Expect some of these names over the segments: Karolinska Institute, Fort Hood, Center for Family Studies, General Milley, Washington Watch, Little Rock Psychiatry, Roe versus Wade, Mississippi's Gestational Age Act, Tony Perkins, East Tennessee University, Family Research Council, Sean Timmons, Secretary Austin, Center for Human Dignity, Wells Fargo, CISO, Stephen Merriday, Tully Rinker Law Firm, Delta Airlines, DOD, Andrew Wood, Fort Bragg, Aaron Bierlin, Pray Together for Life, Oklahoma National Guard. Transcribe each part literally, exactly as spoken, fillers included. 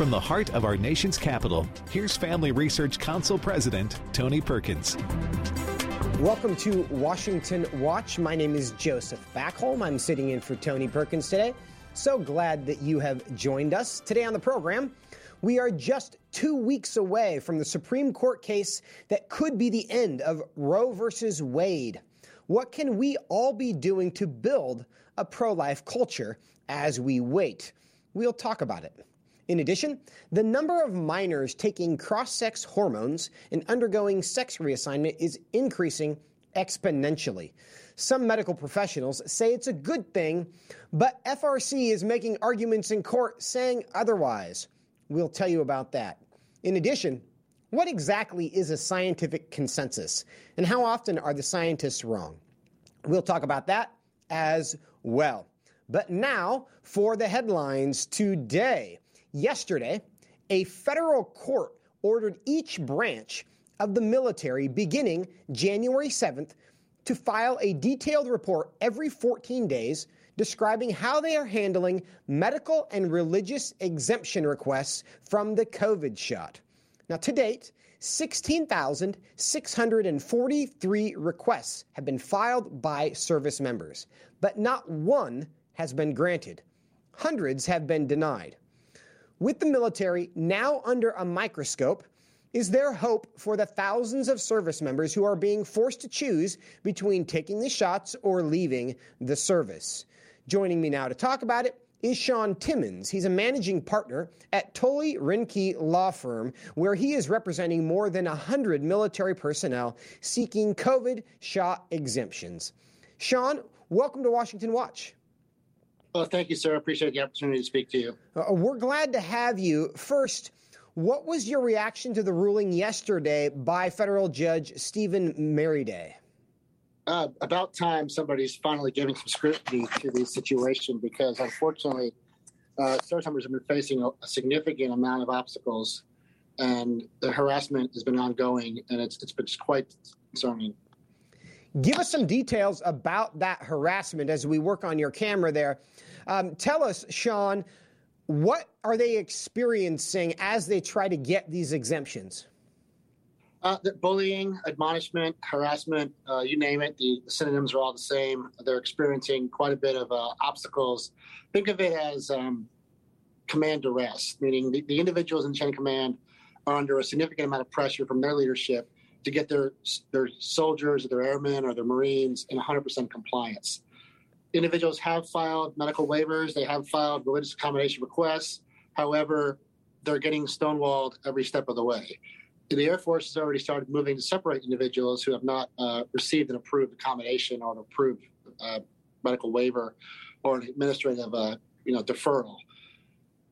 From the heart of our nation's capital, here's Family Research Council President Tony Perkins. Welcome to Washington Watch. My name is Joseph Backholm. I'm sitting in for Tony Perkins today. So glad that you have joined us. Today on the program, we are just two weeks away from the Supreme Court case that could be the end of Roe versus Wade. What can we all be doing to build a pro-life culture as we wait? We'll talk about it. In addition, the number of minors taking cross-sex hormones and undergoing sex reassignment is increasing exponentially. Some medical professionals say it's a good thing, but F R C is making arguments in court saying otherwise. We'll tell you about that. In addition, what exactly is a scientific consensus, and how often are the scientists wrong? We'll talk about that as well. But now for the headlines today. Yesterday, a federal court ordered each branch of the military beginning January seventh to file a detailed report every fourteen days describing how they are handling medical and religious exemption requests from the COVID shot. Now, to date, sixteen thousand six hundred forty-three requests have been filed by service members, but not one has been granted. Hundreds have been denied. With the military now under a microscope, is there hope for the thousands of service members who are being forced to choose between taking the shots or leaving the service? Joining me now to talk about it is Sean Timmons. He's a managing partner at Tully Rinker Law Firm, where he is representing more than one hundred military personnel seeking COVID shot exemptions. Sean, welcome to Washington Watch. Well, thank you, sir. I appreciate the opportunity to speak to you. Uh, we're glad to have you. First, what was your reaction to the ruling yesterday by federal judge Stephen Merriday? Uh, about time somebody's finally giving some scrutiny to the situation, because unfortunately, uh, service members have been facing a, a significant amount of obstacles, and the harassment has been ongoing, and it's it's been quite concerning. Give us some details about that harassment as we work on your camera there. Um, tell us, Sean, what are they experiencing as they try to get these exemptions? Uh, the bullying, admonishment, harassment, uh, you name it. The, the synonyms are all the same. They're experiencing quite a bit of uh, obstacles. Think of it as um, command duress, meaning the, the individuals in chain of command are under a significant amount of pressure from their leadership to get their their soldiers or their airmen or their Marines in one hundred percent compliance. Individuals have filed medical waivers. They have filed religious accommodation requests. However, they're getting stonewalled every step of the way. The Air Force has already started moving to separate individuals who have not uh, received an approved accommodation or an approved uh, medical waiver or an administrative uh, you know, deferral.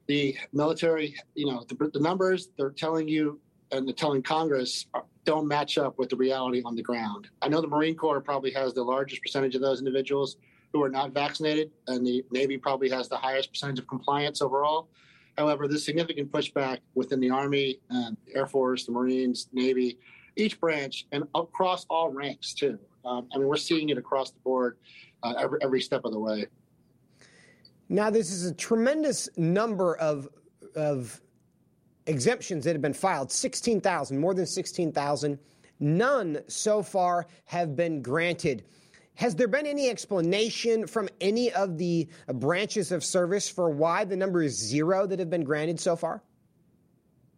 The military, you know, the, the numbers they're telling you and they're telling Congress are, don't match up with the reality on the ground. I know the Marine Corps probably has the largest percentage of those individuals who are not vaccinated, and the Navy probably has the highest percentage of compliance overall. However, there's significant pushback within the Army, uh, Air Force, the Marines, Navy, each branch, and across all ranks, too. Um, I mean, we're seeing it across the board uh, every, every step of the way. Now, this is a tremendous number of of. exemptions that have been filed, sixteen thousand, more than sixteen thousand. None so far have been granted. Has there been any explanation from any of the branches of service for why the number is zero that have been granted so far?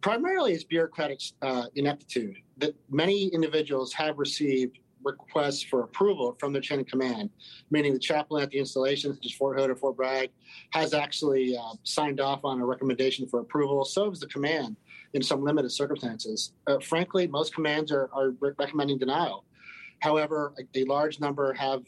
Primarily it's bureaucratic uh, ineptitude. That many individuals have received requests for approval from their chain of command, meaning the chaplain at the installation, such as Fort Hood or Fort Bragg, has actually uh, signed off on a recommendation for approval. So has the command in some limited circumstances. Uh, frankly, most commands are, are recommending denial. However, a, a large number have,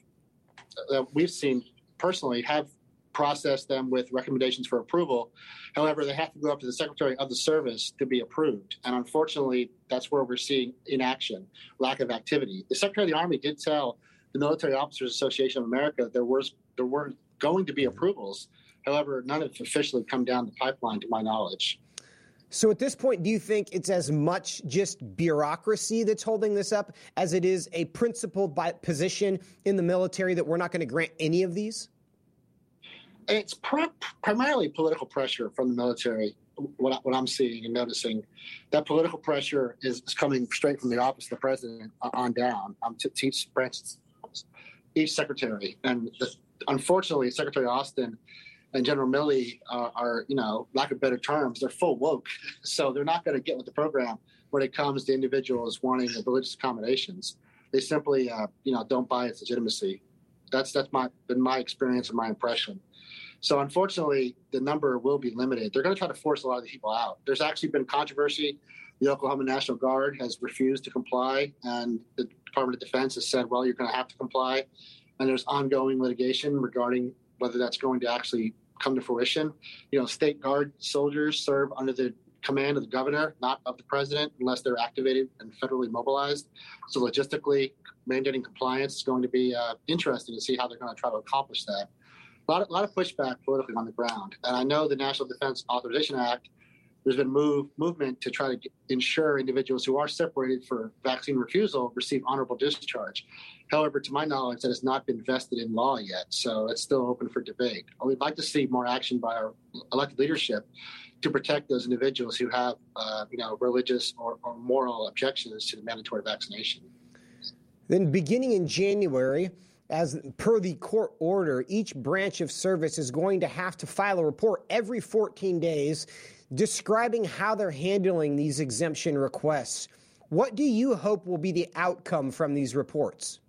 uh, we've seen personally, have processed them with recommendations for approval. However, they have to go up to the Secretary of the Service to be approved. And unfortunately, that's where we're seeing inaction, lack of activity. The Secretary of the Army did tell the Military Officers Association of America that there was there were going to be approvals. However, none have officially come down the pipeline to my knowledge. So at this point, do you think it's as much just bureaucracy that's holding this up as it is a principled position in the military that we're not going to grant any of these? It's pr- primarily political pressure from the military. what, I, what I'm seeing and noticing, that political pressure is, is coming straight from the office of the president on down um, to, to each, each secretary. And the, unfortunately, Secretary Austin and General Milley uh, are, you know, lack of better terms, they're full woke. So they're not going to get with the program when it comes to individuals wanting religious accommodations. They simply, uh, you know, don't buy its legitimacy. That's that's my been my experience and my impression. So unfortunately, the number will be limited. They're going to try to force a lot of the people out. There's actually been controversy. The Oklahoma National Guard has refused to comply, and the Department of Defense has said, well, you're going to have to comply. And there's ongoing litigation regarding whether that's going to actually come to fruition. You know, state guard soldiers serve under the command of the governor, not of the president, unless they're activated and federally mobilized. So logistically, mandating compliance is going to be uh, interesting to see how they're going to try to accomplish that. A lot of, lot of pushback politically on the ground. And I know the National Defense Authorization Act, there's been move, movement to try to get, ensure individuals who are separated for vaccine refusal receive honorable discharge. However, to my knowledge, that has not been vested in law yet, so it's still open for debate. We'd like to see more action by our elected leadership to protect those individuals who have, uh, you know, religious or, or moral objections to the mandatory vaccination. Then, beginning in January, as per the court order, each branch of service is going to have to file a report every fourteen days describing how they're handling these exemption requests. What do you hope will be the outcome from these reports?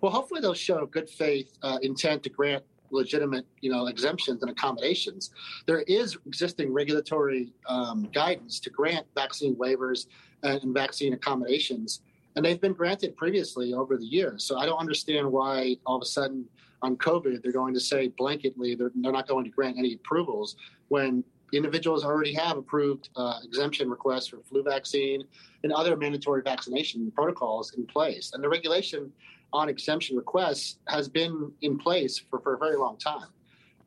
Well, hopefully they'll show good faith uh, intent to grant legitimate, you know, exemptions and accommodations. There is existing regulatory um, guidance to grant vaccine waivers and vaccine accommodations, and they've been granted previously over the years. So I don't understand why all of a sudden on COVID they're going to say blanketly they're, they're not going to grant any approvals when individuals already have approved uh, exemption requests for flu vaccine and other mandatory vaccination protocols in place. And the regulation on exemption requests has been in place for, for a very long time.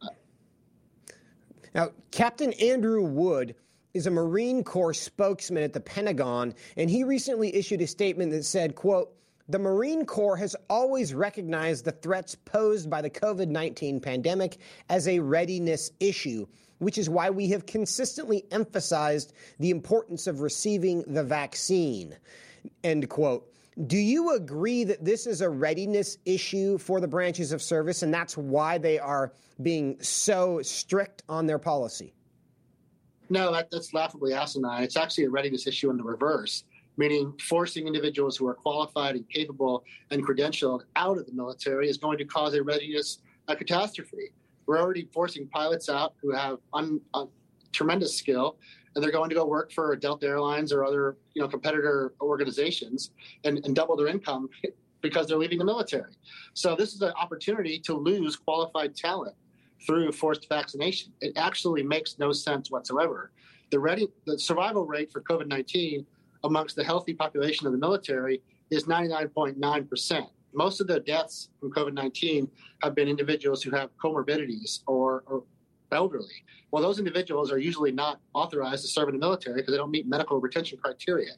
Uh, now, Captain Andrew Wood is a Marine Corps spokesman at the Pentagon, and he recently issued a statement that said, quote, "The Marine Corps has always recognized the threats posed by the COVID nineteen pandemic as a readiness issue, which is why we have consistently emphasized the importance of receiving the vaccine," end quote. Do you agree that this is a readiness issue for the branches of service, and that's why they are being so strict on their policy? No, that, that's laughably asinine. It's actually a readiness issue in the reverse, meaning forcing individuals who are qualified and capable and credentialed out of the military is going to cause a readiness a catastrophe. We're already forcing pilots out who have un, un, tremendous skill, and they're going to go work for Delta Airlines or other, you know, competitor organizations and, and double their income because they're leaving the military. So this is an opportunity to lose qualified talent through forced vaccination. It actually makes no sense whatsoever. The, ready, the survival rate for COVID nineteen amongst the healthy population of the military is ninety-nine point nine percent. Most of the deaths from COVID nineteen have been individuals who have comorbidities or, or elderly. Well, those individuals are usually not authorized to serve in the military because they don't meet medical retention criteria.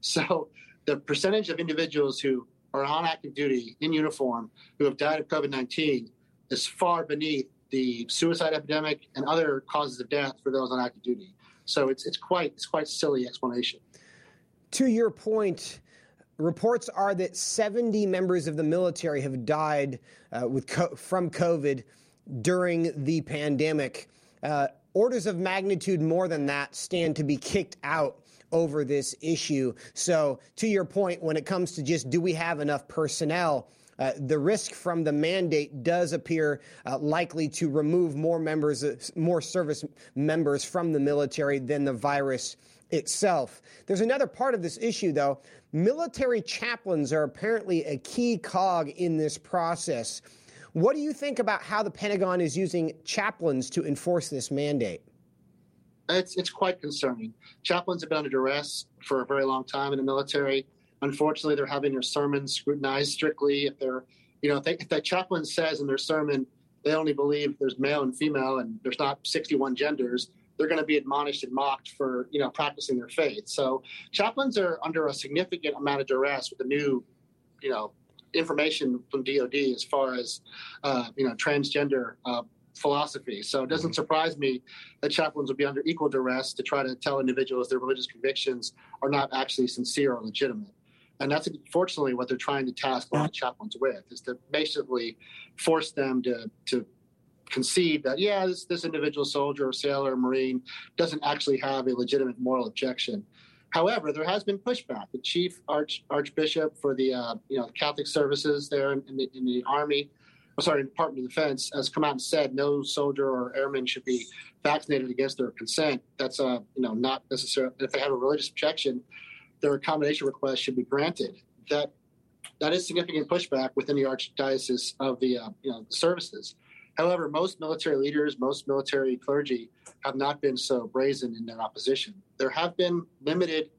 So the percentage of individuals who are on active duty in uniform who have died of COVID nineteen is far beneath the suicide epidemic and other causes of death for those on active duty. So it's it's quite it's quite a silly explanation. To your point, reports are that seventy members of the military have died uh, with co- from COVID during the pandemic. Uh, orders of magnitude more than that stand to be kicked out over this issue. So to your point, when it comes to just do we have enough personnel, uh, the risk from the mandate does appear uh, likely to remove more members, uh, more service members from the military than the virus itself. There's another part of this issue, though. Military chaplains are apparently a key cog in this process. What do you think about how the Pentagon is using chaplains to enforce this mandate? It's it's quite concerning. Chaplains have been under duress for a very long time in the military. Unfortunately, they're having their sermons scrutinized strictly. If they're, you know, if, they, if that chaplain says in their sermon they only believe there's male and female and there's not sixty-one genders, they're going to be admonished and mocked for, you know, practicing their faith. So chaplains are under a significant amount of duress with the new, you know, information from D O D as far as, uh, you know, transgender uh, philosophy. So it doesn't surprise me that chaplains would be under equal duress to try to tell individuals their religious convictions are not actually sincere or legitimate. And that's unfortunately what they're trying to task a lot of chaplains with, is to basically force them to to concede that, yeah, this, this individual soldier or sailor or Marine doesn't actually have a legitimate moral objection. However, there has been pushback. The chief arch, archbishop for the uh, you know Catholic services there in, in, the, in the Army, I'm sorry, Department of Defense, has come out and said no soldier or airman should be vaccinated against their consent. That's uh, you know not necessarily, if they have a religious objection, their accommodation request should be granted. That that is significant pushback within the archdiocese of the uh, you know the services. However, most military leaders, most military clergy have not been so brazen in their opposition. There have been limited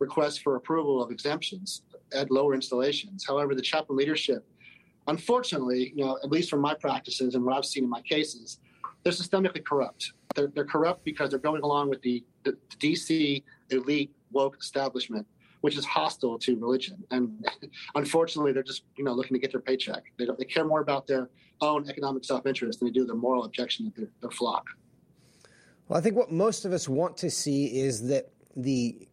requests for approval of exemptions at lower installations. However, the chaplain leadership, unfortunately, you know, at least from my practices and what I've seen in my cases, they're systemically corrupt. They're, they're corrupt because they're going along with the, the, the D C elite woke establishment, which is hostile to religion. And unfortunately, they're just, you know, looking to get their paycheck. They don't, they care more about their own economic self-interest than they do their moral objection to their, their flock. Well, I think what most of us want to see is that the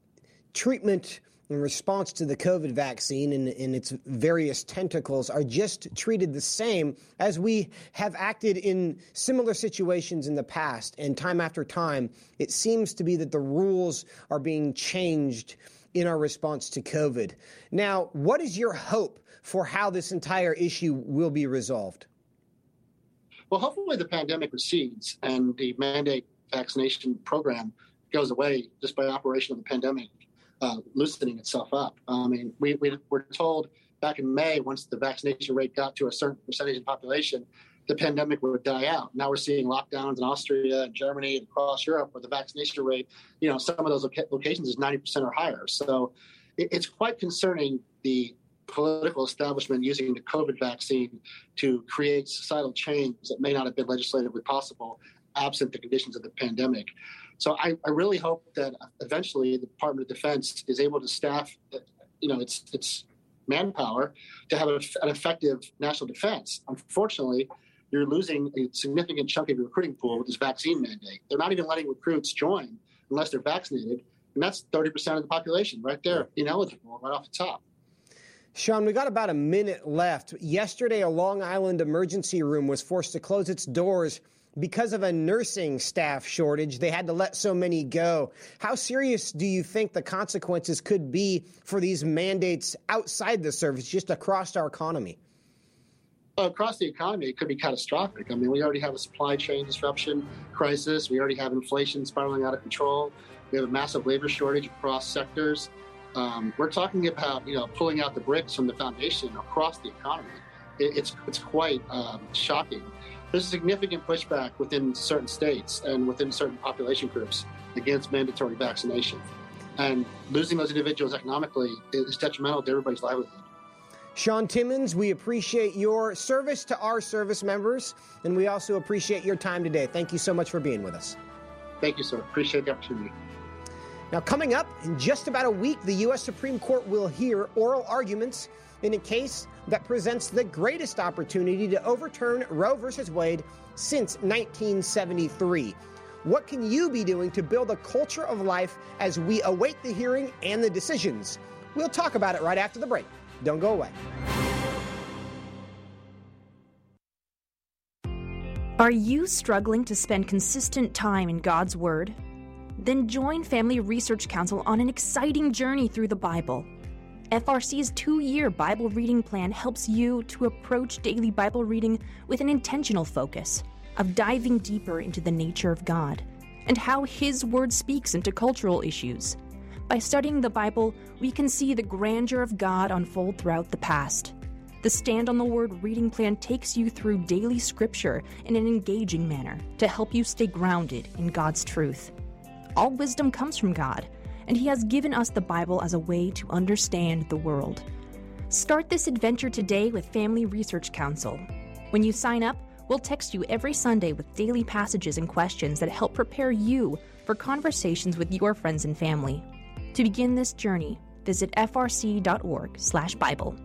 treatment in response to the COVID vaccine and, and its various tentacles are just treated the same as we have acted in similar situations in the past. And time after time, it seems to be that the rules are being changed in our response to COVID. Now, what is your hope for how this entire issue will be resolved? Well, hopefully the pandemic recedes and the mandate vaccination program goes away just by operation of the pandemic uh, loosening itself up. I mean, we, we were told back in May, once the vaccination rate got to a certain percentage of the population, the pandemic would die out. Now we're seeing lockdowns in Austria and Germany and across Europe where the vaccination rate, you know, some of those locations is ninety percent or higher. So it's quite concerning, the political establishment using the COVID vaccine to create societal change that may not have been legislatively possible absent the conditions of the pandemic. So I, I really hope that eventually the Department of Defense is able to staff, you know, its its manpower to have an effective national defense. Unfortunately, you're losing a significant chunk of your recruiting pool with this vaccine mandate. They're not even letting recruits join unless they're vaccinated, and that's thirty percent of the population right there, ineligible right off the top. Sean, we got about a minute left. Yesterday, a Long Island emergency room was forced to close its doors because of a nursing staff shortage. They had to let so many go. How serious do you think the consequences could be for these mandates outside the service, just across our economy? Well, across the economy, it could be catastrophic. I mean, we already have a supply chain disruption crisis. We already have inflation spiraling out of control. We have a massive labor shortage across sectors. Um, we're talking about, you know, pulling out the bricks from the foundation across the economy. It, it's it's quite um, shocking. There's a significant pushback within certain states and within certain population groups against mandatory vaccination. And losing those individuals economically is detrimental to everybody's livelihood. Sean Timmons, we appreciate your service to our service members, and we also appreciate your time today. Thank you so much for being with us. Thank you, sir. Appreciate the opportunity. Now, coming up in just about a week, the U S Supreme Court will hear oral arguments in a case that presents the greatest opportunity to overturn Roe versus Wade since nineteen seventy-three. What can you be doing to build a culture of life as we await the hearing and the decisions? We'll talk about it right after the break. Don't go away. Are you struggling to spend consistent time in God's Word? Then join Family Research Council on an exciting journey through the Bible. F R C's two-year Bible reading plan helps you to approach daily Bible reading with an intentional focus of diving deeper into the nature of God and how His Word speaks into cultural issues. By studying the Bible, we can see the grandeur of God unfold throughout the past. The Stand on the Word reading plan takes you through daily scripture in an engaging manner to help you stay grounded in God's truth. All wisdom comes from God, and He has given us the Bible as a way to understand the world. Start this adventure today with Family Research Council. When you sign up, we'll text you every Sunday with daily passages and questions that help prepare you for conversations with your friends and family. To begin this journey, visit frc.org slash Bible.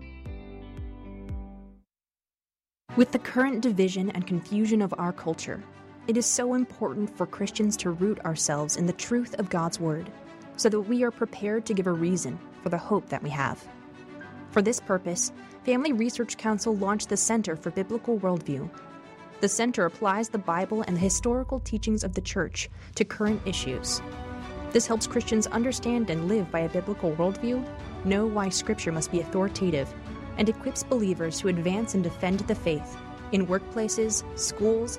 With the current division and confusion of our culture, it is so important for Christians to root ourselves in the truth of God's Word, so that we are prepared to give a reason for the hope that we have. For this purpose, Family Research Council launched the Center for Biblical Worldview. The center applies the Bible and the historical teachings of the Church to current issues. This helps Christians understand and live by a biblical worldview, know why Scripture must be authoritative, and equips believers to advance and defend the faith in workplaces, schools,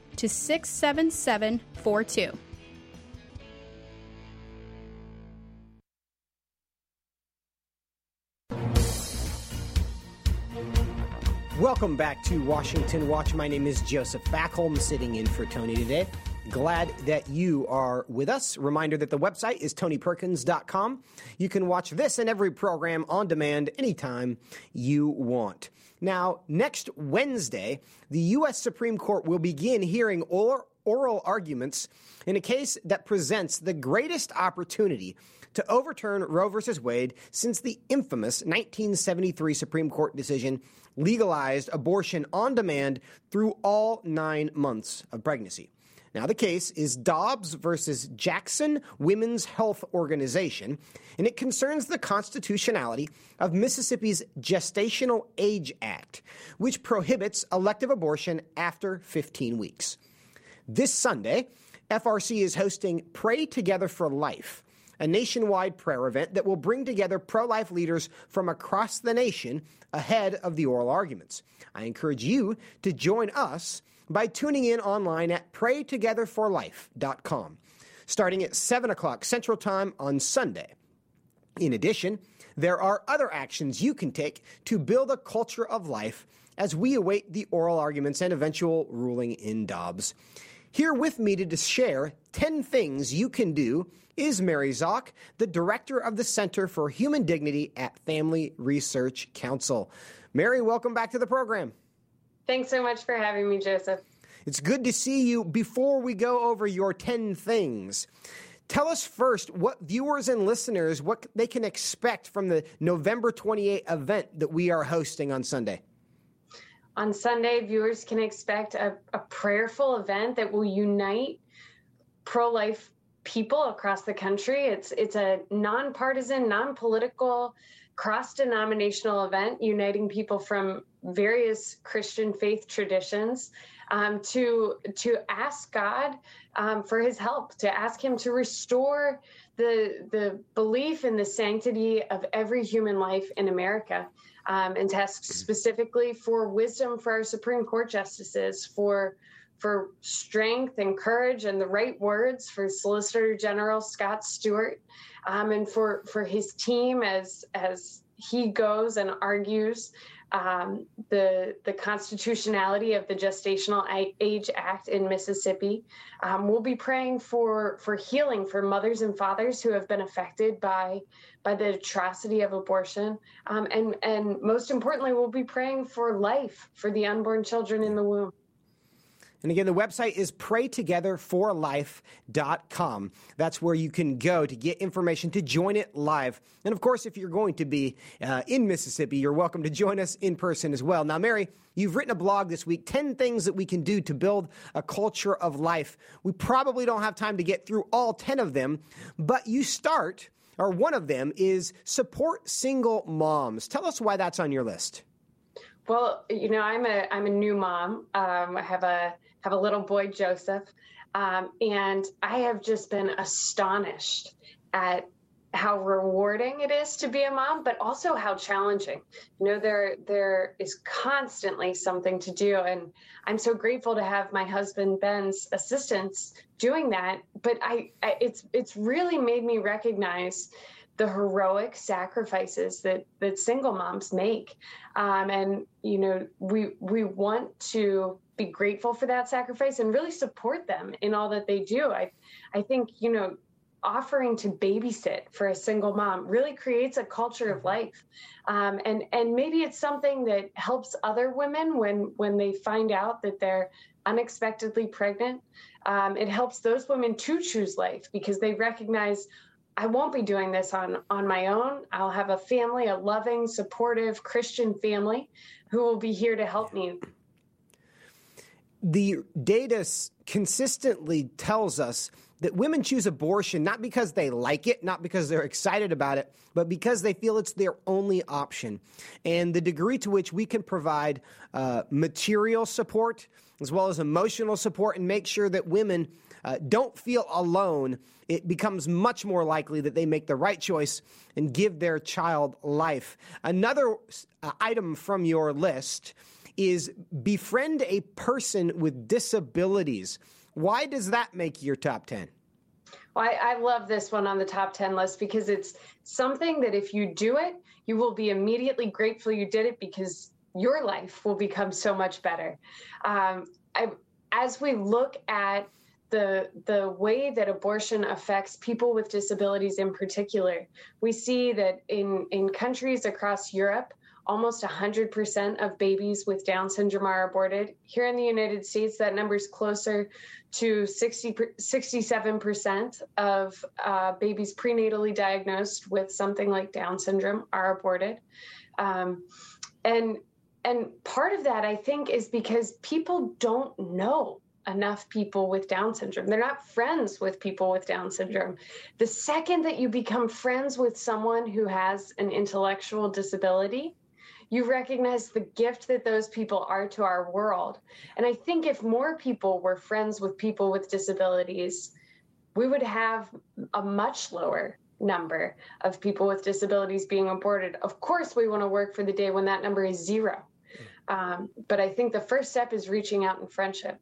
to six seven seven four two. Welcome back to Washington Watch. My name is Joseph Backholm, sitting in for Tony today. Glad that you are with us. Reminder that the website is tony perkins dot com. You can watch this and every program on demand anytime you want. Now, next Wednesday, the U S Supreme Court will begin hearing oral, oral arguments in a case that presents the greatest opportunity to overturn Roe versus Wade since the infamous nineteen seventy-three Supreme Court decision legalized abortion on demand through all nine months of pregnancy. Now, the case is Dobbs versus Jackson Women's Health Organization, and it concerns the constitutionality of Mississippi's Gestational Age Act, which prohibits elective abortion after fifteen weeks. This Sunday, F R C is hosting Pray Together for Life, a nationwide prayer event that will bring together pro-life leaders from across the nation ahead of the oral arguments. I encourage you to join us by tuning in online at pray together for life dot com, starting at seven o'clock Central Time on Sunday. In addition, there are other actions you can take to build a culture of life as we await the oral arguments and eventual ruling in Dobbs. Here with me to share ten things you can do is Mary Szoch, the director of the Center for Human Dignity at Family Research Council. Mary, welcome back to the program. Thanks so much for having me, Joseph. It's good to see you. Before we go over your ten things, tell us first what viewers and listeners, what they can expect from the November twenty-eighth event that we are hosting on Sunday. On Sunday, viewers can expect a, a prayerful event that will unite pro-life people across the country. It's, it's a nonpartisan, non-political, cross-denominational event uniting people from various Christian faith traditions um, to to ask God um, for his help, to ask him to restore the the belief in the sanctity of every human life in America, um, and to ask specifically for wisdom for our Supreme Court justices, for for strength and courage and the right words for Solicitor General Scott Stewart, um, and for for his team as as he goes and argues Um, the the constitutionality of the Gestational Age Act in Mississippi. Um, we'll be praying for for healing for mothers and fathers who have been affected by by the atrocity of abortion, um, and and most importantly, we'll be praying for life for the unborn children in the womb. And again, the website is pray together for life dot com. That's where you can go to get information, to join it live. And of course, if you're going to be uh, in Mississippi, you're welcome to join us in person as well. Now, Mary, you've written a blog this week, ten things that we can do to build a culture of life. We probably don't have time to get through all ten of them, but you start, or one of them is support single moms. Tell us why that's on your list. Well, you know, I'm a I'm a new mom. Um, I have a have a little boy, Joseph, um, and I have just been astonished at how rewarding it is to be a mom, but also how challenging. You know, there there is constantly something to do, and I'm so grateful to have my husband Ben's assistance doing that. But I, I it's it's really made me recognize the heroic sacrifices that, that single moms make. Um, and, you know, we we want to be grateful for that sacrifice and really support them in all that they do. I, I think, you know, offering to babysit for a single mom really creates a culture of life. Um, and, and maybe it's something that helps other women when, when they find out that they're unexpectedly pregnant. Um, it helps those women to choose life because they recognize, I won't be doing this on, on my own. I'll have a family, a loving, supportive Christian family who will be here to help me. The data consistently tells us that women choose abortion not because they like it, not because they're excited about it, but because they feel it's their only option. And the degree to which we can provide uh, material support as well as emotional support and make sure that women uh, don't feel alone, it becomes much more likely that they make the right choice and give their child life. Another uh, item from your list is befriend a person with disabilities. Why does that make your top ten? Well, I, I love this one on the top ten list because it's something that if you do it, you will be immediately grateful you did it because your life will become so much better. Um, I, as we look at the the way that abortion affects people with disabilities in particular, we see that in, in countries across Europe, almost one hundred percent of babies with Down syndrome are aborted. Here in the United States, that number is closer to sixty, sixty-seven percent of uh, babies prenatally diagnosed with something like Down syndrome are aborted. Um, and and part of that, I think, is because people don't know enough people with Down syndrome. They're not friends with people with Down syndrome. The second that you become friends with someone who has an intellectual disability, you recognize the gift that those people are to our world. And I think if more people were friends with people with disabilities, we would have a much lower number of people with disabilities being aborted. Of course, we want to work for the day when that number is zero. Um, but I think the first step is reaching out in friendship.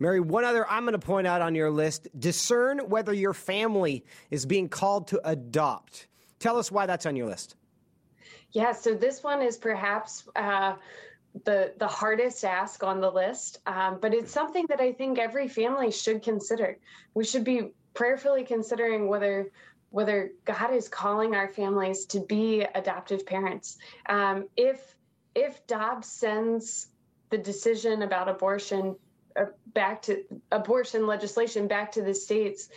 Mary, one other I'm going to point out on your list, discern whether your family is being called to adopt. Tell us why that's on your list. Yeah, so this one is perhaps uh, the the hardest ask on the list, um, but it's something that I think every family should consider. We should be prayerfully considering whether whether God is calling our families to be adoptive parents. Um, if if Dobbs sends the decision about abortion uh, back to abortion legislation back to the states,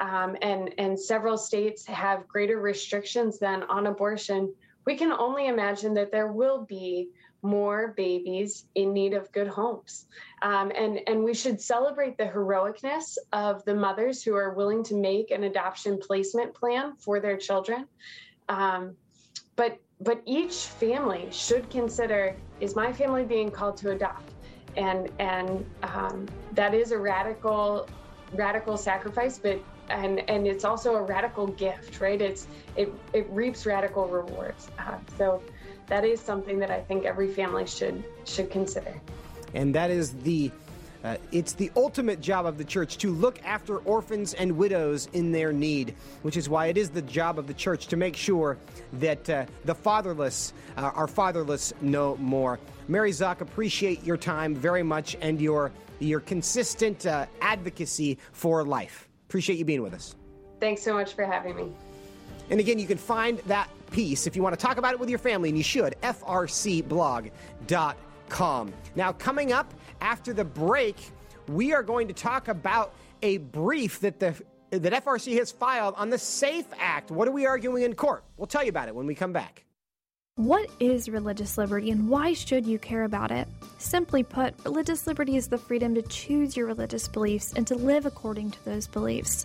um, and and several states have greater restrictions than on abortion, we can only imagine that there will be more babies in need of good homes. Um, and, and we should celebrate the heroicness of the mothers who are willing to make an adoption placement plan for their children. Um, but, but each family should consider, is my family being called to adopt? And, and um, that is a radical, radical sacrifice, but And, and it's also a radical gift, right? It's it, it reaps radical rewards. Uh, so that is something that I think every family should should consider. And that is the, uh, it's the ultimate job of the church to look after orphans and widows in their need, which is why it is the job of the church to make sure that uh, the fatherless uh, are fatherless no more. Mary Szoch, appreciate your time very much and your, your consistent uh, advocacy for life. Appreciate you being with us. Thanks so much for having me. And again, you can find that piece if you want to talk about it with your family, and you should, f r c blog dot com. Now, coming up after the break, we are going to talk about a brief that the that F R C has filed on the SAFE Act. What are we arguing in court? We'll tell you about it when we come back. What is religious liberty and why should you care about it? Simply put, religious liberty is the freedom to choose your religious beliefs and to live according to those beliefs.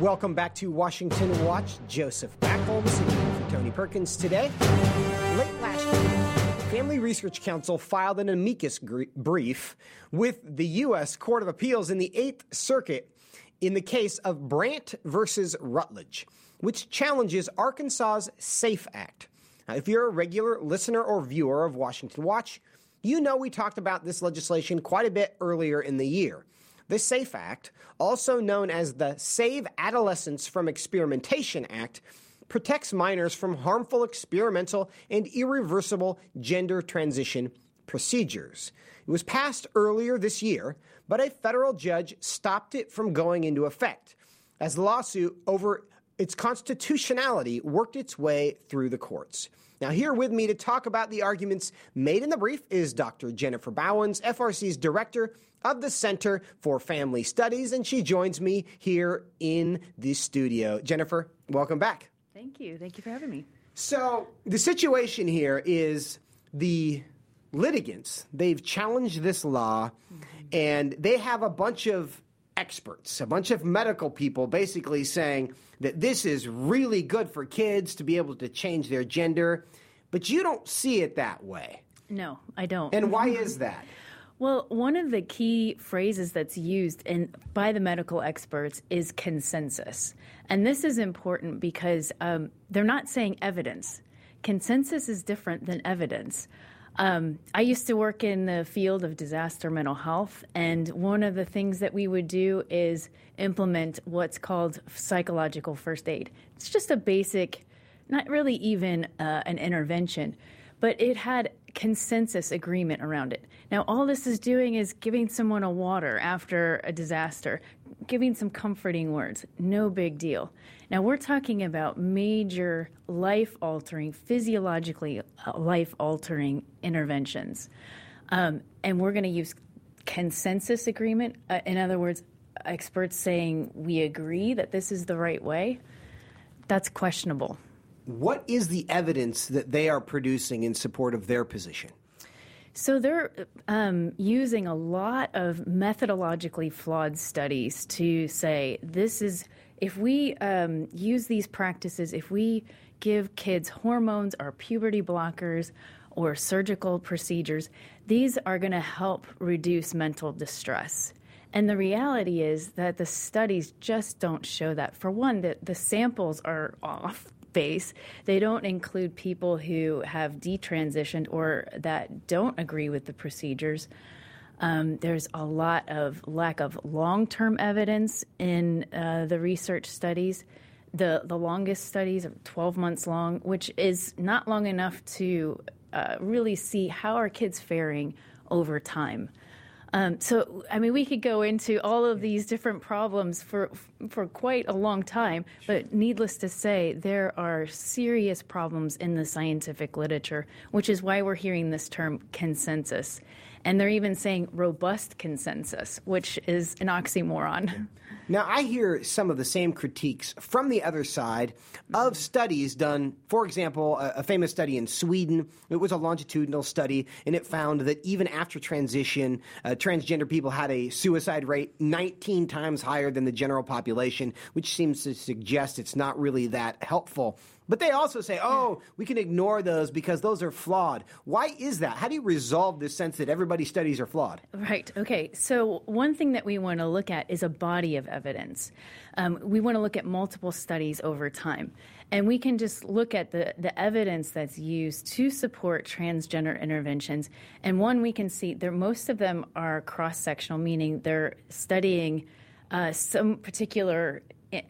Welcome back to Washington Watch. Joseph Backholm, sitting in for Tony Perkins today. Late last year, Family Research Council filed an amicus brief with the U S. Court of Appeals in the Eighth Circuit in the case of Brandt versus Rutledge, which challenges Arkansas's SAFE Act. Now, if you're a regular listener or viewer of Washington Watch, you know we talked about this legislation quite a bit earlier in the year. The SAFE Act, also known as the Save Adolescents from Experimentation Act, protects minors from harmful experimental and irreversible gender transition procedures. It was passed earlier this year, but a federal judge stopped it from going into effect as the lawsuit over its constitutionality worked its way through the courts. Now, here with me to talk about the arguments made in the brief is Doctor Jennifer Bowens, F R C's Director of the Center for Family Studies, and she joins me here in the studio. Jennifer, welcome back. Thank you. Thank you for having me. So the situation here is the litigants, they've challenged this law, mm-hmm. and they have a bunch of experts, a bunch of medical people basically saying that this is really good for kids to be able to change their gender, but you don't see it that way. No, I don't. And why is that? Well, one of the key phrases that's used in, by the medical experts is consensus. And this is important because um, they're not saying evidence. Consensus is different than evidence. Um, I used to work in the field of disaster mental health, and one of the things that we would do is implement what's called psychological first aid. It's just a basic, not really even uh, an intervention, but it had consensus agreement around it. Now, all this is doing is giving someone a water after a disaster, giving some comforting words, no big deal. Now, we're talking about major life-altering, physiologically life-altering interventions. Um, and we're going to use consensus agreement. Uh, in other words, experts saying we agree that this is the right way. That's questionable. What is the evidence that they are producing in support of their position? So they're um, using a lot of methodologically flawed studies to say this is, if we um, use these practices, if we give kids hormones or puberty blockers or surgical procedures, these are going to help reduce mental distress. And the reality is that the studies just don't show that. For one, the, the samples are off base, they don't include people who have detransitioned or that don't agree with the procedures. Um, there's a lot of lack of long-term evidence in uh, the research studies. The, the longest studies are twelve months long, which is not long enough to uh, really see how are kids faring over time. Um, so, I mean, we could go into all of these different problems for for quite a long time, but needless to say, there are serious problems in the scientific literature, which is why we're hearing this term consensus. And they're even saying robust consensus, which is an oxymoron. Now, I hear some of the same critiques from the other side of studies done, for example, a, a famous study in Sweden. It was a longitudinal study, and it found that even after transition, uh, transgender people had a suicide rate nineteen times higher than the general population, which seems to suggest it's not really that helpful. But they also say, oh, we can ignore those because those are flawed. Why is that? How do you resolve this sense that everybody's studies are flawed? Right. Okay. So one thing that we want to look at is a body of evidence. Um, we want to look at multiple studies over time. And we can just look at the, the evidence that's used to support transgender interventions. And one, we can see that most of them are cross-sectional, meaning they're studying uh, some particular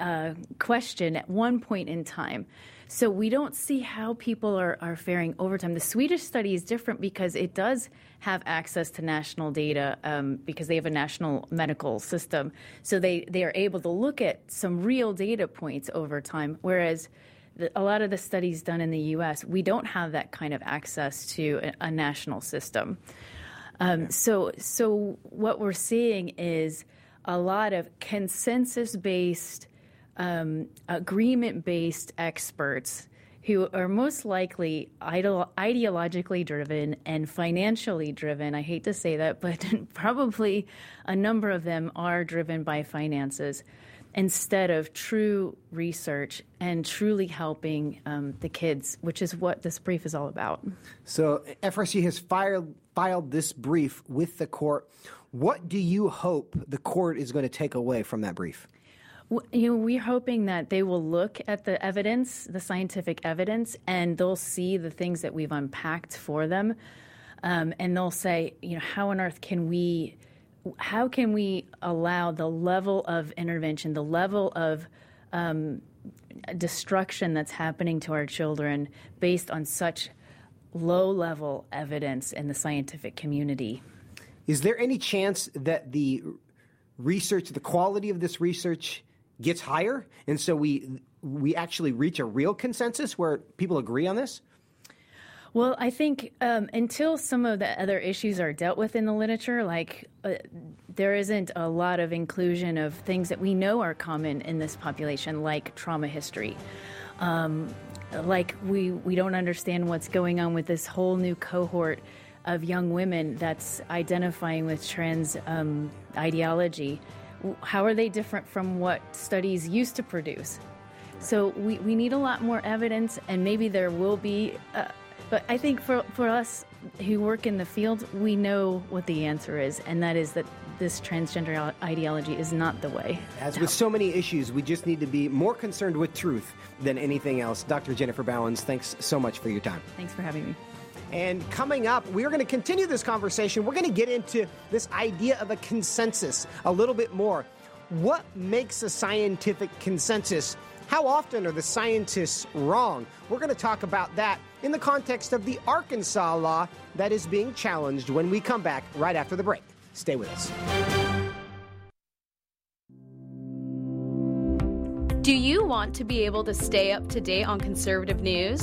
Uh, question at one point in time. So we don't see how people are, are faring over time. The Swedish study is different because it does have access to national data um, because they have a national medical system. So they, they are able to look at some real data points over time, whereas the, a lot of the studies done in the U S, we don't have that kind of access to a, a national system. Um, so so what we're seeing is a lot of consensus-based Um, agreement-based experts who are most likely idol- ideologically driven and financially driven. I hate to say that, but probably a number of them are driven by finances instead of true research and truly helping um, the kids, which is what this brief is all about. So F R C has filed, filed this brief with the court. What do you hope the court is going to take away from that brief? You know, we're hoping that they will look at the evidence, the scientific evidence, and they'll see the things that we've unpacked for them. Um, and they'll say, you know, how on earth can we, how can we allow the level of intervention, the level of um, destruction that's happening to our children based on such low-level evidence in the scientific community? Is there any chance that the research, the quality of this research gets higher, and so we we actually reach a real consensus where people agree on this? Well, I think um, until some of the other issues are dealt with in the literature, like uh, there isn't a lot of inclusion of things that we know are common in this population, like trauma history. Um, like we, we don't understand what's going on with this whole new cohort of young women that's identifying with trans um, ideology. How are they different from what studies used to produce? So we, we need a lot more evidence, and maybe there will be. Uh, but I think for, for us who work in the field, we know what the answer is, and that is that this transgender ideology is not the way. As with so many issues, we just need to be more concerned with truth than anything else. Doctor Jennifer Bowens, thanks so much for your time. Thanks for having me. And coming up, we're going to continue this conversation. We're going to get into this idea of a consensus a little bit more. What makes a scientific consensus? How often are the scientists wrong? We're going to talk about that in the context of the Arkansas law that is being challenged when we come back right after the break. Stay with us. Do you want to be able to stay up to date on conservative news?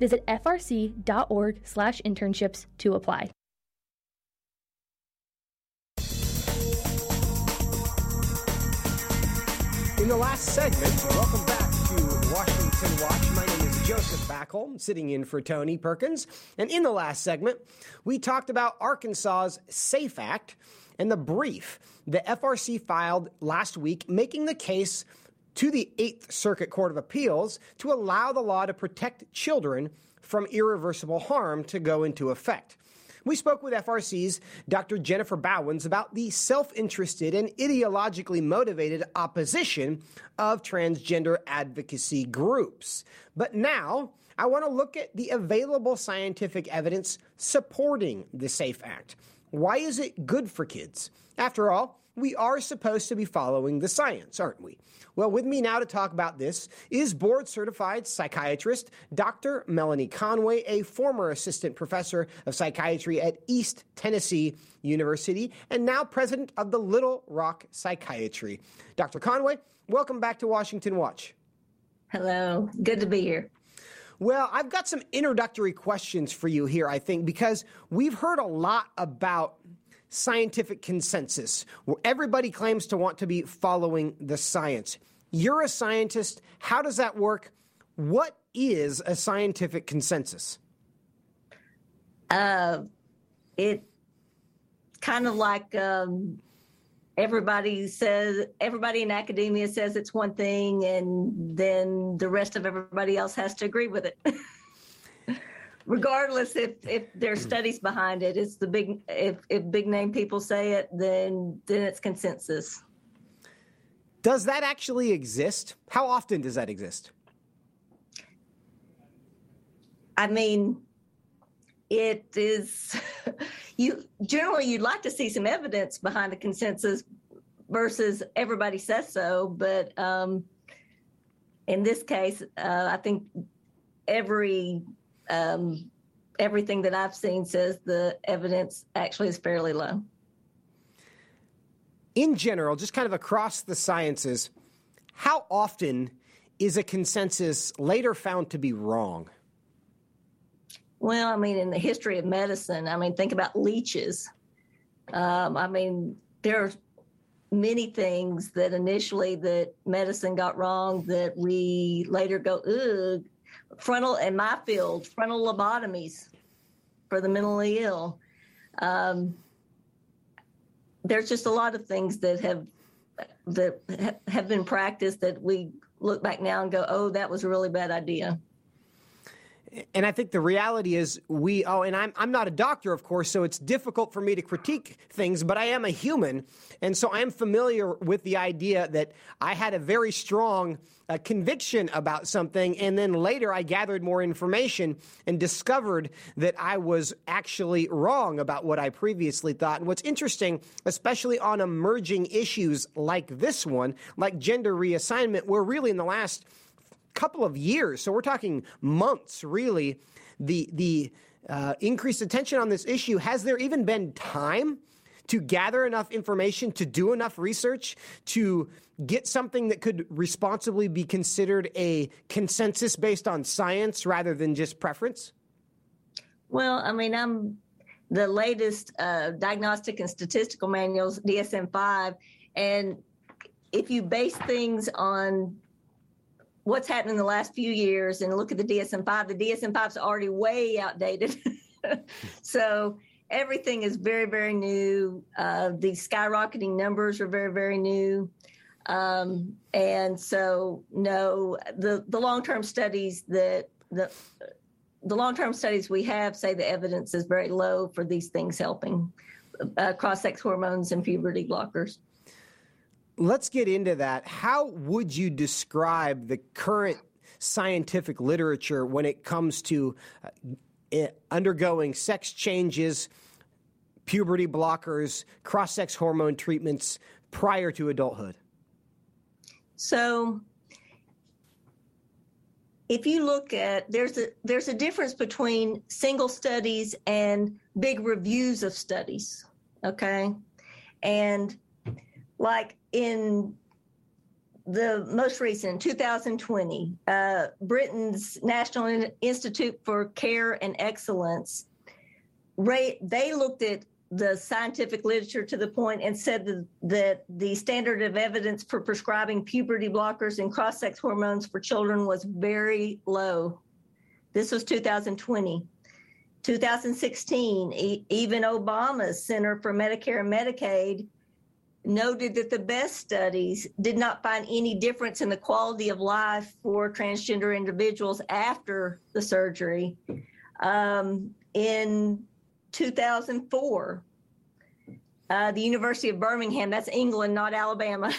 Visit f r c dot org slash internships to apply. In the last segment, welcome back to Washington Watch. My name is Joseph Backholm, sitting in for Tony Perkins. And in the last segment, we talked about Arkansas's SAFE Act and the brief the F R C filed last week making the case to the Eighth Circuit Court of Appeals to allow the law to protect children from irreversible harm to go into effect. We spoke with F R C's Doctor Jennifer Bowens about the self-interested and ideologically motivated opposition of transgender advocacy groups. But now, I want to look at the available scientific evidence supporting the SAFE Act. Why is it good for kids? After all, we are supposed to be following the science, aren't we? Well, with me now to talk about this is board-certified psychiatrist Doctor Melanie Conway, a former assistant professor of psychiatry at East Tennessee University, and now president of the Little Rock Psychiatry. Doctor Conway, welcome back to Washington Watch. Hello. Good to be here. Well, I've got some introductory questions for you here, I think, because we've heard a lot about scientific consensus, where everybody claims to want to be following the science. You're a scientist. How does that work? What is a scientific consensus? Uh, it kind of like um, everybody says, everybody in academia says it's one thing, and then the rest of everybody else has to agree with it. Regardless if, if there's studies behind it, it's the big if, if big name people say it, then then it's consensus. Does that actually exist? How often does that exist? I mean, it is you generally you'd like to see some evidence behind a consensus versus everybody says so, but um, in this case, uh, I think every Um, everything that I've seen says the evidence actually is fairly low. In general, just kind of across the sciences, how often is a consensus later found to be wrong? Well, I mean, in the history of medicine, I mean, think about leeches. Um, I mean, there are many things that initially that medicine got wrong that we later go, ugh, Frontal, in my field, frontal lobotomies for the mentally ill. Um, there's just a lot of things that have that have been practiced that we look back now and go, oh, that was a really bad idea. And I think the reality is we, oh, and I'm I'm not a doctor, of course, so it's difficult for me to critique things, but I am a human. And so I'm familiar with the idea that I had a very strong uh, conviction about something. And then later I gathered more information and discovered that I was actually wrong about what I previously thought. And what's interesting, especially on emerging issues like this one, like gender reassignment, we're really in the last couple of years, so we're talking months, really, the the uh, increased attention on this issue. Has there even been time to gather enough information, to do enough research, to get something that could responsibly be considered a consensus based on science rather than just preference? Well, I mean, I'm the latest uh, diagnostic and statistical manuals, D S M five, and if you base things on what's happened in the last few years and look at the D S M five, the D S M five is already way outdated. So everything is very, very new. Uh, the skyrocketing numbers are very, very new. Um, and so, no, the, the long-term studies that the the long-term studies we have say the evidence is very low for these things helping uh, cross-sex hormones and puberty blockers. Let's get into that. How would you describe the current scientific literature when it comes to uh, undergoing sex changes, puberty blockers, cross-sex hormone treatments prior to adulthood? So if you look at, there's a, there's a difference between single studies and big reviews of studies, okay? And like in the most recent, two thousand twenty, uh, Britain's National Institute for Care and Excellence, they looked at the scientific literature to the point and said that, that the standard of evidence for prescribing puberty blockers and cross-sex hormones for children was very low. This was two thousand twenty. two thousand sixteen, e- even Obama's Center for Medicare and Medicaid noted that the best studies did not find any difference in the quality of life for transgender individuals after the surgery. Um, in two thousand four, uh, the University of Birmingham, that's England, not Alabama,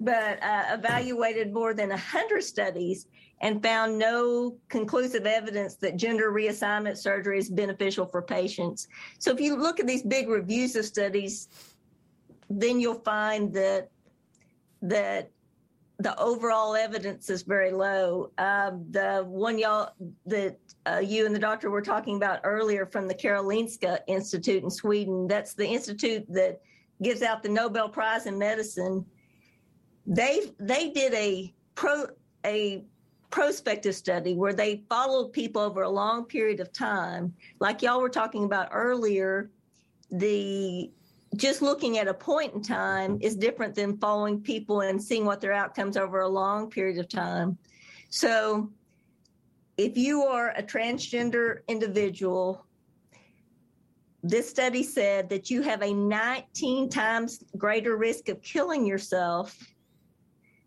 but uh, evaluated more than one hundred studies and found no conclusive evidence that gender reassignment surgery is beneficial for patients. So if you look at these big reviews of studies, then you'll find that that the overall evidence is very low. Um, the one y'all that uh, you and the doctor were talking about earlier from the Karolinska Institute in Sweden, that's the institute that gives out the Nobel Prize in Medicine. They they did a pro a prospective study where they followed people over a long period of time. Like y'all were talking about earlier, the just looking at a point in time is different than following people and seeing what their outcomes over a long period of time. So if you are a transgender individual, this study said that you have a nineteen times greater risk of killing yourself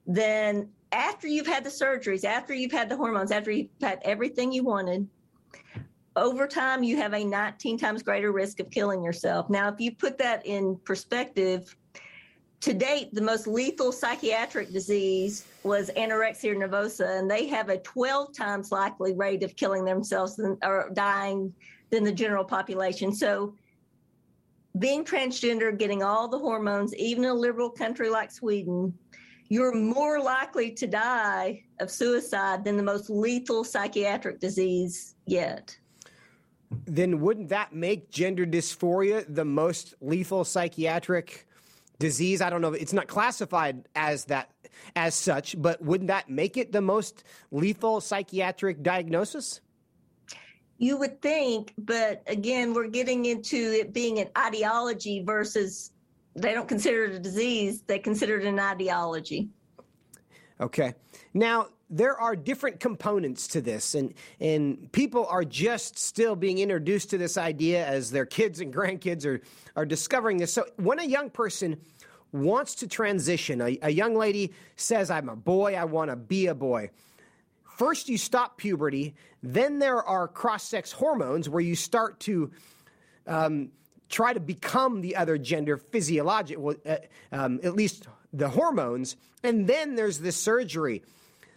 than after you've had the surgeries, after you've had the hormones, after you've had everything you wanted. Over time, you have a nineteen times greater risk of killing yourself. Now, if you put that in perspective, to date, the most lethal psychiatric disease was anorexia nervosa, and they have a twelve times likely rate of killing themselves than, or dying than the general population. So being transgender, getting all the hormones, even in a liberal country like Sweden, you're more likely to die of suicide than the most lethal psychiatric disease yet. Then wouldn't that make gender dysphoria the most lethal psychiatric disease? I don't know. It's not classified as that, as such, but wouldn't that make it the most lethal psychiatric diagnosis? You would think, but again, we're getting into it being an ideology versus they don't consider it a disease. They consider it an ideology. Okay. Now, there are different components to this, and, and people are just still being introduced to this idea as their kids and grandkids are, are discovering this. So when a young person wants to transition. A, a young lady says, I'm a boy, I want to be a boy. First, you stop puberty. Then there are cross-sex hormones where you start to um, try to become the other gender physiologically, uh, um, at least the hormones. And then there's the surgery.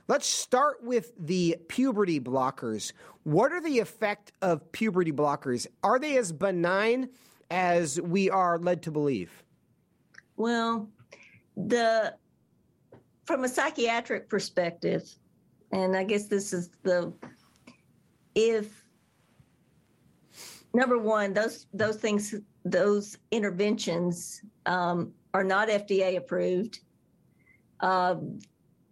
Let's start with the puberty blockers. What are the effect of puberty blockers? Are they as benign as we are led to believe? Well, the from a psychiatric perspective, and I guess this is the, if, number one, those those things, those interventions um, are not F D A approved. Uh,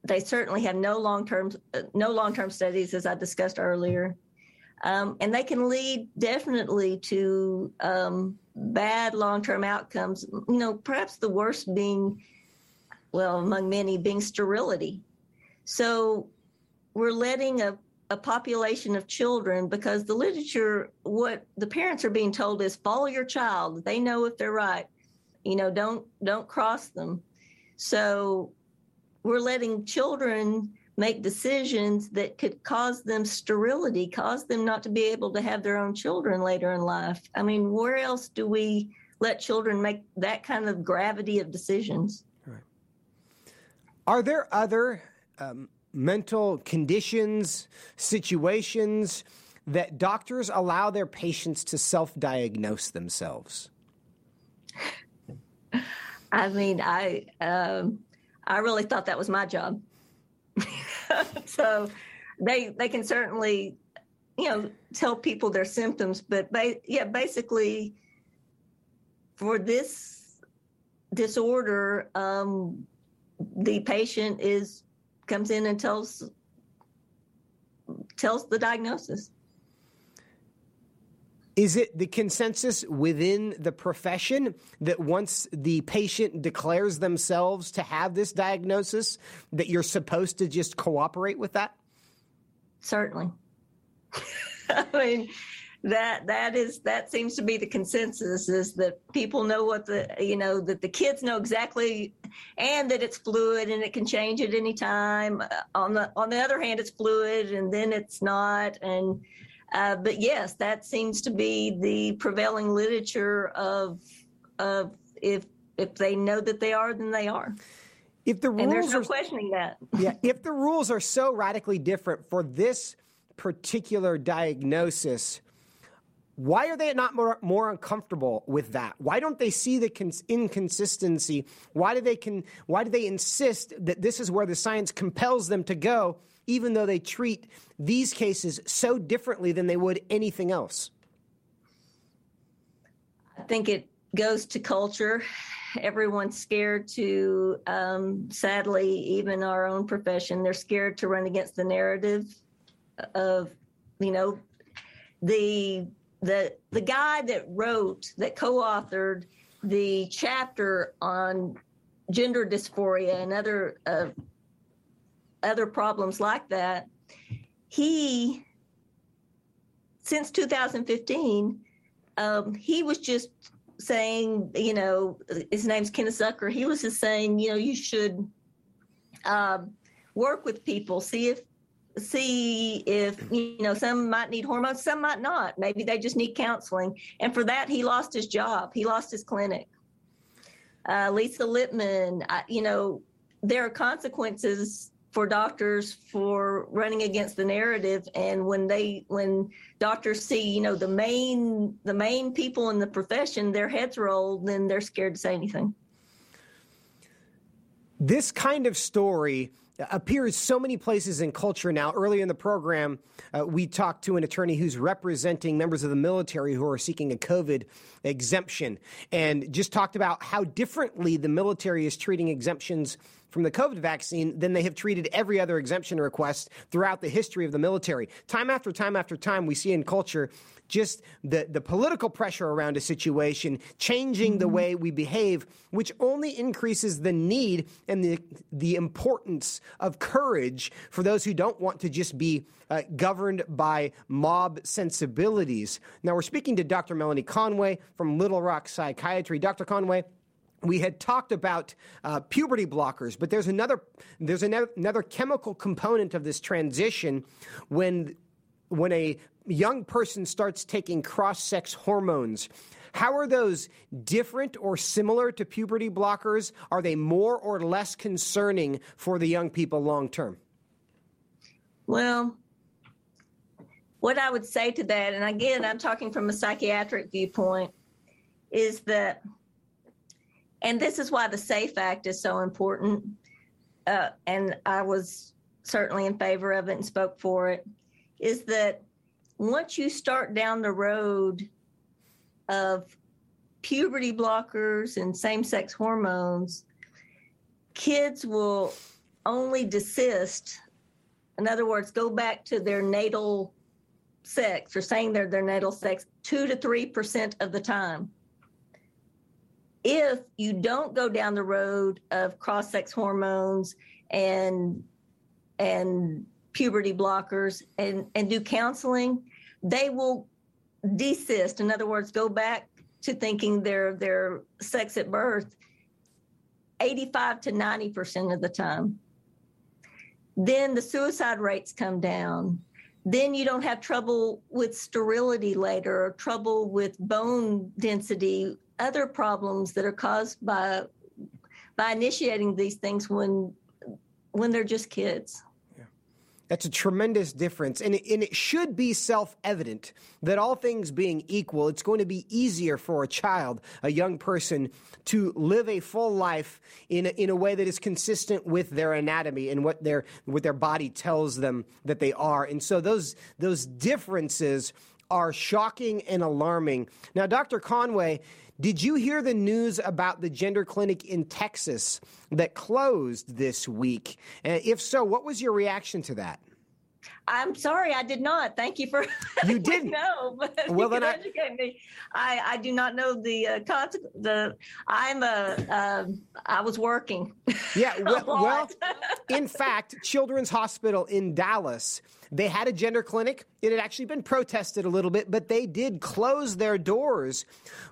They certainly have no long-term no long-term studies, as I discussed earlier, um, and they can lead definitely to um, bad long-term outcomes. You know, perhaps the worst being, well, among many, being sterility. So we're letting a, a population of children, because the literature, what the parents are being told is follow your child. They know if they're right. You know, don't don't cross them. So we're letting children make decisions that could cause them sterility, cause them not to be able to have their own children later in life. I mean, where else do we let children make that kind of gravity of decisions? Right. Are there other um, mental conditions, situations that doctors allow their patients to self-diagnose themselves? I mean, I... Um, I really thought that was my job. So they they can certainly, you know, tell people their symptoms. But, ba- yeah, basically for this disorder, um, the patient is comes in and tells tells the diagnosis. Is it the consensus within the profession that once the patient declares themselves to have this diagnosis, that you're supposed to just cooperate with that? Certainly. I mean, that that is that seems to be the consensus, is that people know what the, you know, that the kids know exactly, and that it's fluid and it can change at any time. On the on the other hand, it's fluid and then it's not, and Uh, but yes, that seems to be the prevailing literature of of if if they know that they are, then they are. If the rules and there's no are, questioning that. Yeah, if the rules are so radically different for this particular diagnosis, why are they not more more uncomfortable with that? Why don't they see the cons- inconsistency? Why do they can? Why do they insist that this is where the science compels them to go, even though they treat these cases so differently than they would anything else? I think it goes to culture. Everyone's scared to, um, sadly, even our own profession, they're scared to run against the narrative of, you know, the the the guy that wrote, that co-authored the chapter on gender dysphoria and other uh, other problems like that, he, since two thousand fifteen, um, he was just saying, you know, his name's Kenneth Zucker, he was just saying, you know, you should um, work with people, see if, see if, you know, some might need hormones, some might not, maybe they just need counseling. And for that, he lost his job, he lost his clinic. Uh, Lisa Lippman, I, you know, there are consequences for doctors for running against the narrative. And when they, when doctors see, you know, the main, the main people in the profession, their heads rolled, then they're scared to say anything. This kind of story appears so many places in culture now. Early in the program, uh, we talked to an attorney who's representing members of the military who are seeking a COVID exemption, and just talked about how differently the military is treating exemptions from the COVID vaccine than they have treated every other exemption request throughout the history of the military. Time after time after time, we see in culture just the, the political pressure around a situation changing the way we behave, which only increases the need and the the importance of courage for those who don't want to just be uh, governed by mob sensibilities. Now, we're speaking to Doctor Melanie Conway from Little Rock Psychiatry. Doctor Conway, We had talked about uh, puberty blockers, but there's another there's another chemical component of this transition when when a young person starts taking cross-sex hormones. How are those different or similar to puberty blockers? Are they more or less concerning for the young people long term? Well, what I would say to that, and again, I'm talking from a psychiatric viewpoint, is that, and this is why the SAFE Act is so important, uh, and I was certainly in favor of it and spoke for it, is that once you start down the road of puberty blockers and same-sex hormones, kids will only desist, in other words, go back to their natal sex, or saying they're their natal sex, two to three percent of the time. If you don't go down the road of cross-sex hormones and and puberty blockers and, and do counseling, they will desist. In other words, go back to thinking they're their sex at birth eighty-five to ninety percent of the time. Then the suicide rates come down. Then you don't have trouble with sterility later, or trouble with bone density, other problems that are caused by by initiating these things when when they're just kids. Yeah. That's a tremendous difference. And it, and it should be self-evident that, all things being equal, it's going to be easier for a child, a young person, to live a full life in a, in a way that is consistent with their anatomy and what their what their body tells them that they are. And so those those differences are shocking and alarming. Now, Doctor Conway, did you hear the news about the gender clinic in Texas that closed this week? And if so, what was your reaction to that? I'm sorry, I did not. Thank you for... You didn't? No, but well, you then educate I... me. I, I do not know the... Uh, con- the I'm a... Uh, I was working. Yeah, well, well in fact, Children's Hospital in Dallas, they had a gender clinic. It had actually been protested a little bit, but they did close their doors,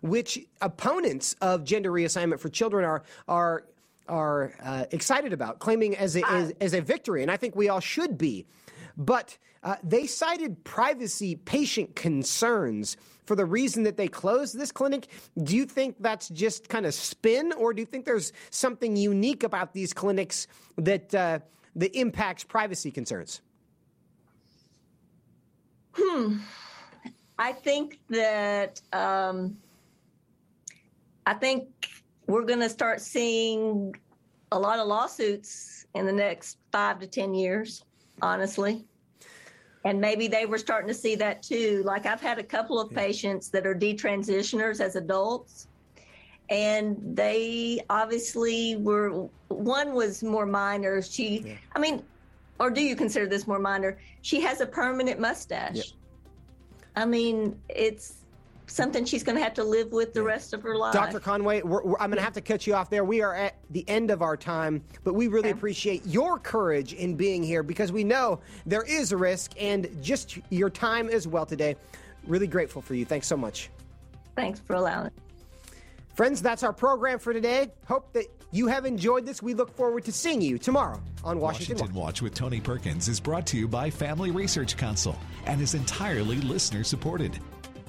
which opponents of gender reassignment for children are are are uh, excited about, claiming as a, as, as a victory. And I think we all should be. But uh, they cited privacy patient concerns for the reason that they closed this clinic. Do you think that's just kind of spin, or do you think there's something unique about these clinics that uh, that impacts privacy concerns? Hmm. I think that um, I think we're going to start seeing a lot of lawsuits in the next five to ten years, honestly. And maybe they were starting to see that too. Like, I've had a couple of patients that are detransitioners as adults, and they obviously were. One was more minor. She, yeah. I mean. Or do you consider this more minor? She has a permanent mustache. Yep. I mean, it's something she's going to have to live with the yeah. rest of her life. Doctor Conway, we're, we're, I'm going to have to cut you off there. We are at the end of our time, but we really okay. appreciate your courage in being here, because we know there is a risk, and just your time as well today. Really grateful for you. Thanks so much. Thanks for allowing it. Friends, that's our program for today. Hope that you have enjoyed this. We look forward to seeing you tomorrow on Washington, Washington Watch. Watch with Tony Perkins is brought to you by Family Research Council and is entirely listener-supported.